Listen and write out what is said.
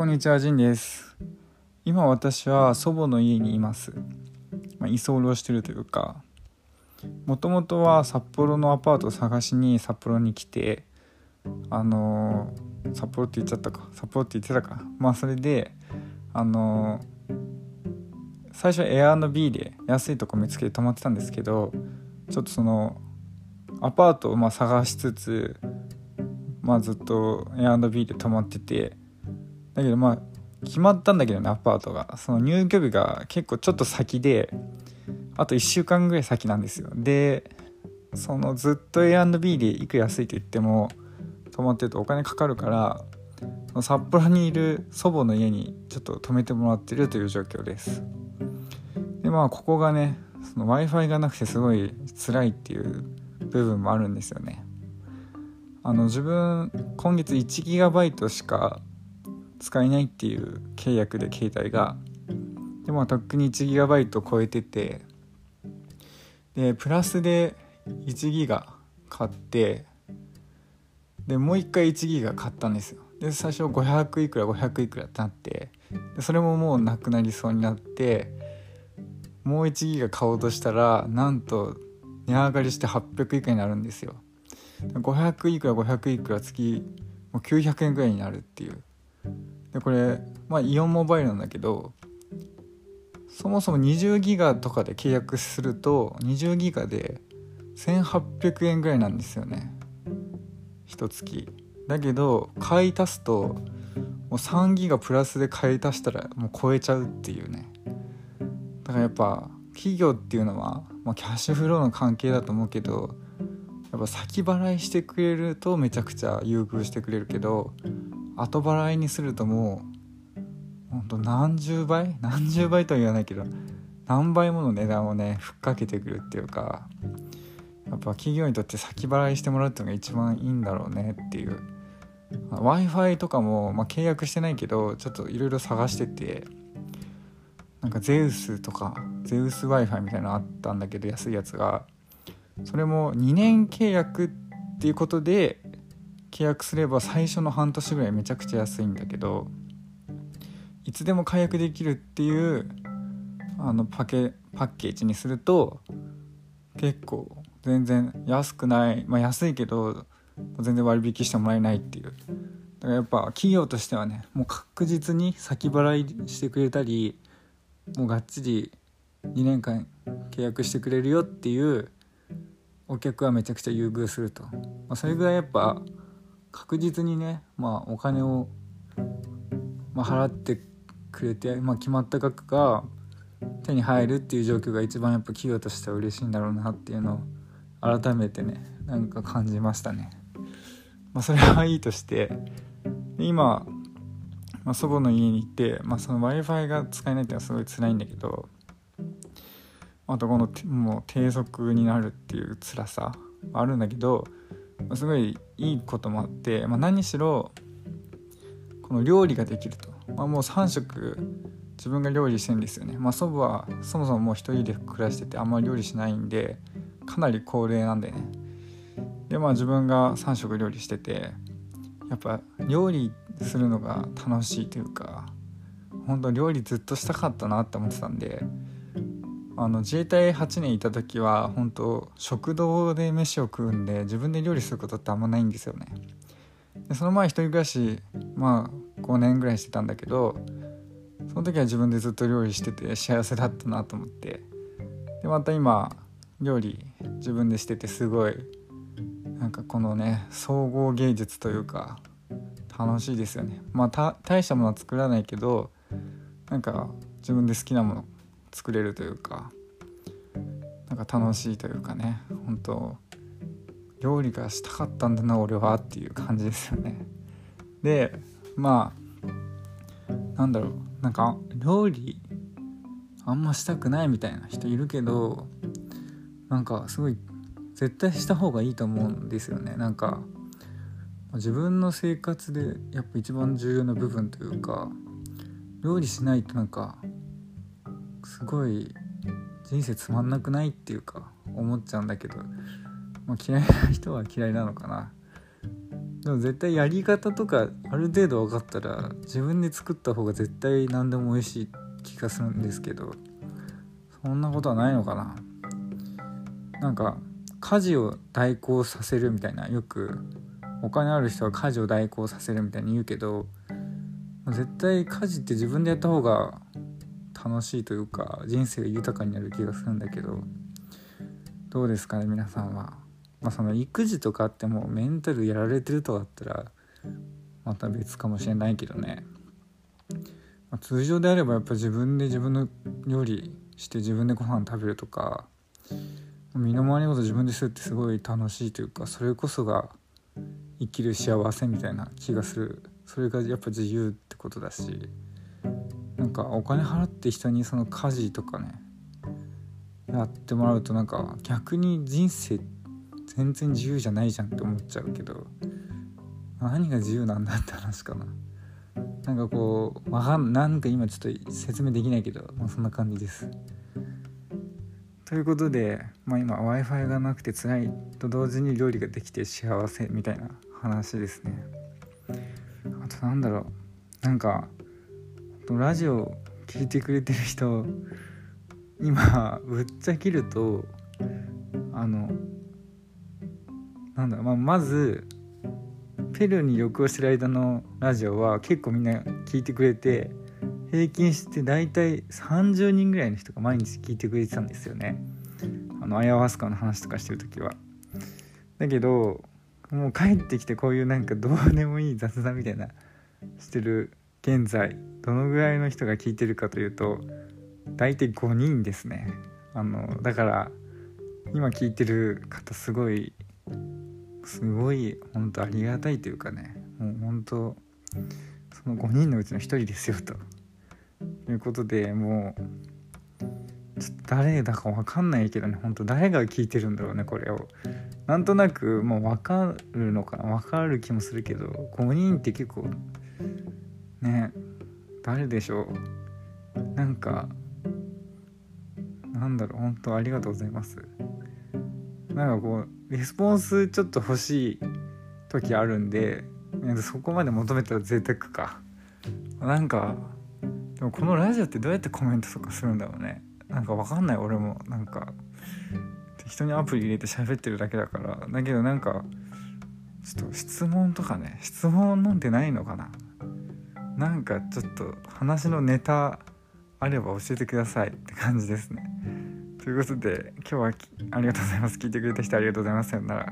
こんにちは、ジンです。今私は祖母の家にいます。居候してるというか、もともとは札幌のアパートを探しに札幌に来て、札幌って言ってたか、それで最初Airbnb で安いとこ見つけて泊まってたんですけど、ちょっとそのアパートを探しつつ、ずっとAirbnb で泊まってて、だけど決まったんだけどね、アパートがその入居日が結構ちょっと先で、あと1週間ぐらい先なんですよ。でそのずっと Airbnb でいく安いと言っても泊まってるとお金かかるから、札幌にいる祖母の家にちょっと泊めてもらってるという状況です。でここがね、その Wi-Fi がなくてすごい辛いっていう部分もあるんですよね。自分今月 1GB しか使えないっていう契約で、携帯がでとっくに 1GB 超えてて、でプラスで 1GB 買って、でもう一回 1GB 買ったんですよ。で最初500いくらってなって、でそれももうなくなりそうになって、もう 1GB 買おうとしたら、なんと値上がりして800いくらになるんですよ。500いくら月もう900円くらいになるっていう。でこれ、イオンモバイルなんだけど、そもそも20ギガとかで契約すると20ギガで1800円ぐらいなんですよね、一月。だけど買い足すともう3ギガプラスで買い足したらもう超えちゃうっていうね。だからやっぱ企業っていうのは、キャッシュフローの関係だと思うけど、やっぱ先払いしてくれるとめちゃくちゃ優遇してくれるけど、後払いにするともうほんと何十倍とは言わないけど、何倍もの値段をねふっかけてくるっていうか、やっぱ企業にとって先払いしてもらうっていうのが一番いいんだろうねっていう。 Wi-Fi とかも、契約してないけどちょっといろいろ探してて、なんかゼウス Wi-Fi みたいなのあったんだけど、安いやつが、それも2年契約っていうことで契約すれば最初の半年ぐらいめちゃくちゃ安いんだけど、いつでも解約できるっていうパッケージにすると結構全然安くない、安いけど全然割引してもらえないっていう。だからやっぱ企業としてはね、もう確実に先払いしてくれたり、もうがっちり2年間契約してくれるよっていうお客はめちゃくちゃ優遇すると、それぐらいやっぱ確実にね、お金を払ってくれて、決まった額が手に入るっていう状況が一番やっぱ企業としては嬉しいんだろうなっていうのを改めてね、なんか感じましたね。それはいいとして、今、祖母の家に行って、その Wi-Fi が使えないっていうのはすごい辛いんだけど、あとこのもう低速になるっていう辛さあるんだけど、すごいいいこともあって、何しろこの料理ができると、もう3食自分が料理してるんですよね。祖母はそもそももう一人で暮らしてて、あんまり料理しないんで、かなり高齢なんでね。で自分が3食料理してて、やっぱ料理するのが楽しいというか、本当料理ずっとしたかったなって思ってたんで、自衛隊8年いた時は本当食堂で飯を食うんで、自分で料理することってあんまないんですよね。でその前一人暮らし5年ぐらいしてたんだけど、その時は自分でずっと料理してて幸せだったなと思って、でまた今料理自分でしてて、すごいなんかこのね総合芸術というか楽しいですよね。大したものは作らないけど、なんか自分で好きなもの作れるというか、なんか楽しいというかね、本当料理がしたかったんだな俺はっていう感じですよね。でなんか料理あんましたくないみたいな人いるけど、なんかすごい絶対した方がいいと思うんですよね。なんか自分の生活でやっぱ一番重要な部分というか、料理しないとなんかすごい人生つまんなくないっていうか思っちゃうんだけど、嫌いな人は嫌いなのかな。ででも絶対やり方とかある程度分かったら自分で作った方が絶対何でも美味しい気がするんですけど、そんなことはないのかな。なんか家事を代行させるみたいな、よくお金ある人は家事を代行させるみたいに言うけど、絶対家事って自分でやった方が楽しいというか人生が豊かになる気がするんだけど、どうですかね皆さんは。まあその育児とかってもうメンタルやられてるとかだったらまた別かもしれないけどね、まあ、通常であればやっぱ自分で自分の料理して自分でご飯食べるとか身の回りのこと自分でするってすごい楽しいというか、それこそが生きる幸せみたいな気がする。それがやっぱ自由ってことだし、なんかお金払って人にその家事とかねやってもらうとなんか逆に人生全然自由じゃないじゃんって思っちゃうけど、何が自由なんだって話かな。なんかこうなんか今ちょっと説明できないけど、まあ、そんな感じです。ということで、まあ、今 Wi-Fi がなくて辛いと同時に料理ができて幸せみたいな話ですね。あとなんだろう、なんかラジオ聞いてくれてる人今ぶっちゃけるとなんだろう、まずペルーに旅行してる間のラジオは結構みんな聞いてくれて、平均してだいたい30人ぐらいの人が毎日聞いてくれてたんですよね。アヤワスカの話とかしてるときは。だけどもう帰ってきてこういうなんかどうでもいい雑談みたいなしてる現在どのぐらいの人が聞いてるかというとだいたい5人ですね。だから今聞いてる方すごい本当ありがたいというかね、もう本当その5人のうちの1人ですよということで、もうちょっと誰だか分かんないけどね、本当誰が聞いてるんだろうねこれを。なんとなくもう分かるのかな、分かる気もするけど、5人って結構ね誰でしょう。なんかなんだろう、本当ありがとうございます。なんかこうレスポンスちょっと欲しい時あるんで、そこまで求めたら贅沢か。なんかでもこのラジオってどうやってコメントとかするんだろうね。なんかわかんない、俺もなんか適当にアプリ入れて喋ってるだけだから。だけどなんかちょっと質問とかね、質問なんてないのかな。なんかちょっと話のネタあれば教えてくださいって感じですね。ということで今日はありがとうございます。聞いてくれた人ありがとうございます。さよなら。